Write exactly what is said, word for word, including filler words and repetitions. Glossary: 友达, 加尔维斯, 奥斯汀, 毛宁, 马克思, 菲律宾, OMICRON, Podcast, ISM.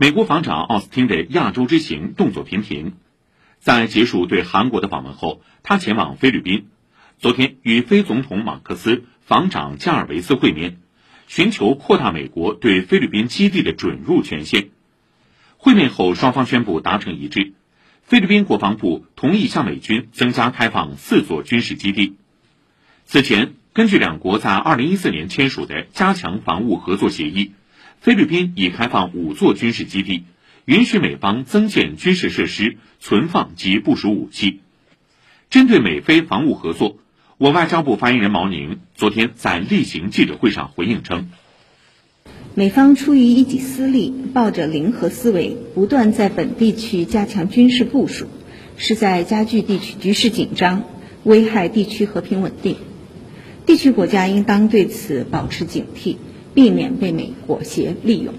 美国防长奥斯汀的亚洲之行动作频频。在结束对韩国的访问后，他前往菲律宾，昨天与菲总统马克思、防长加尔维斯会面，寻求扩大美国对菲律宾基地的准入权限。会面后，双方宣布达成一致，菲律宾国防部同意向美军增加开放四座军事基地。此前，根据两国在二零一四年签署的加强防务合作协议，菲律宾已开放五座军事基地，允许美方增建军事设施、存放及部署武器。针对美菲防务合作，我外交部发言人毛宁昨天在例行记者会上回应称，美方出于一己私利，抱着零和思维，不断在本地区加强军事部署，是在加剧地区局势紧张，危害地区和平稳定。地区国家应当对此保持警惕，避免被美国胁利用。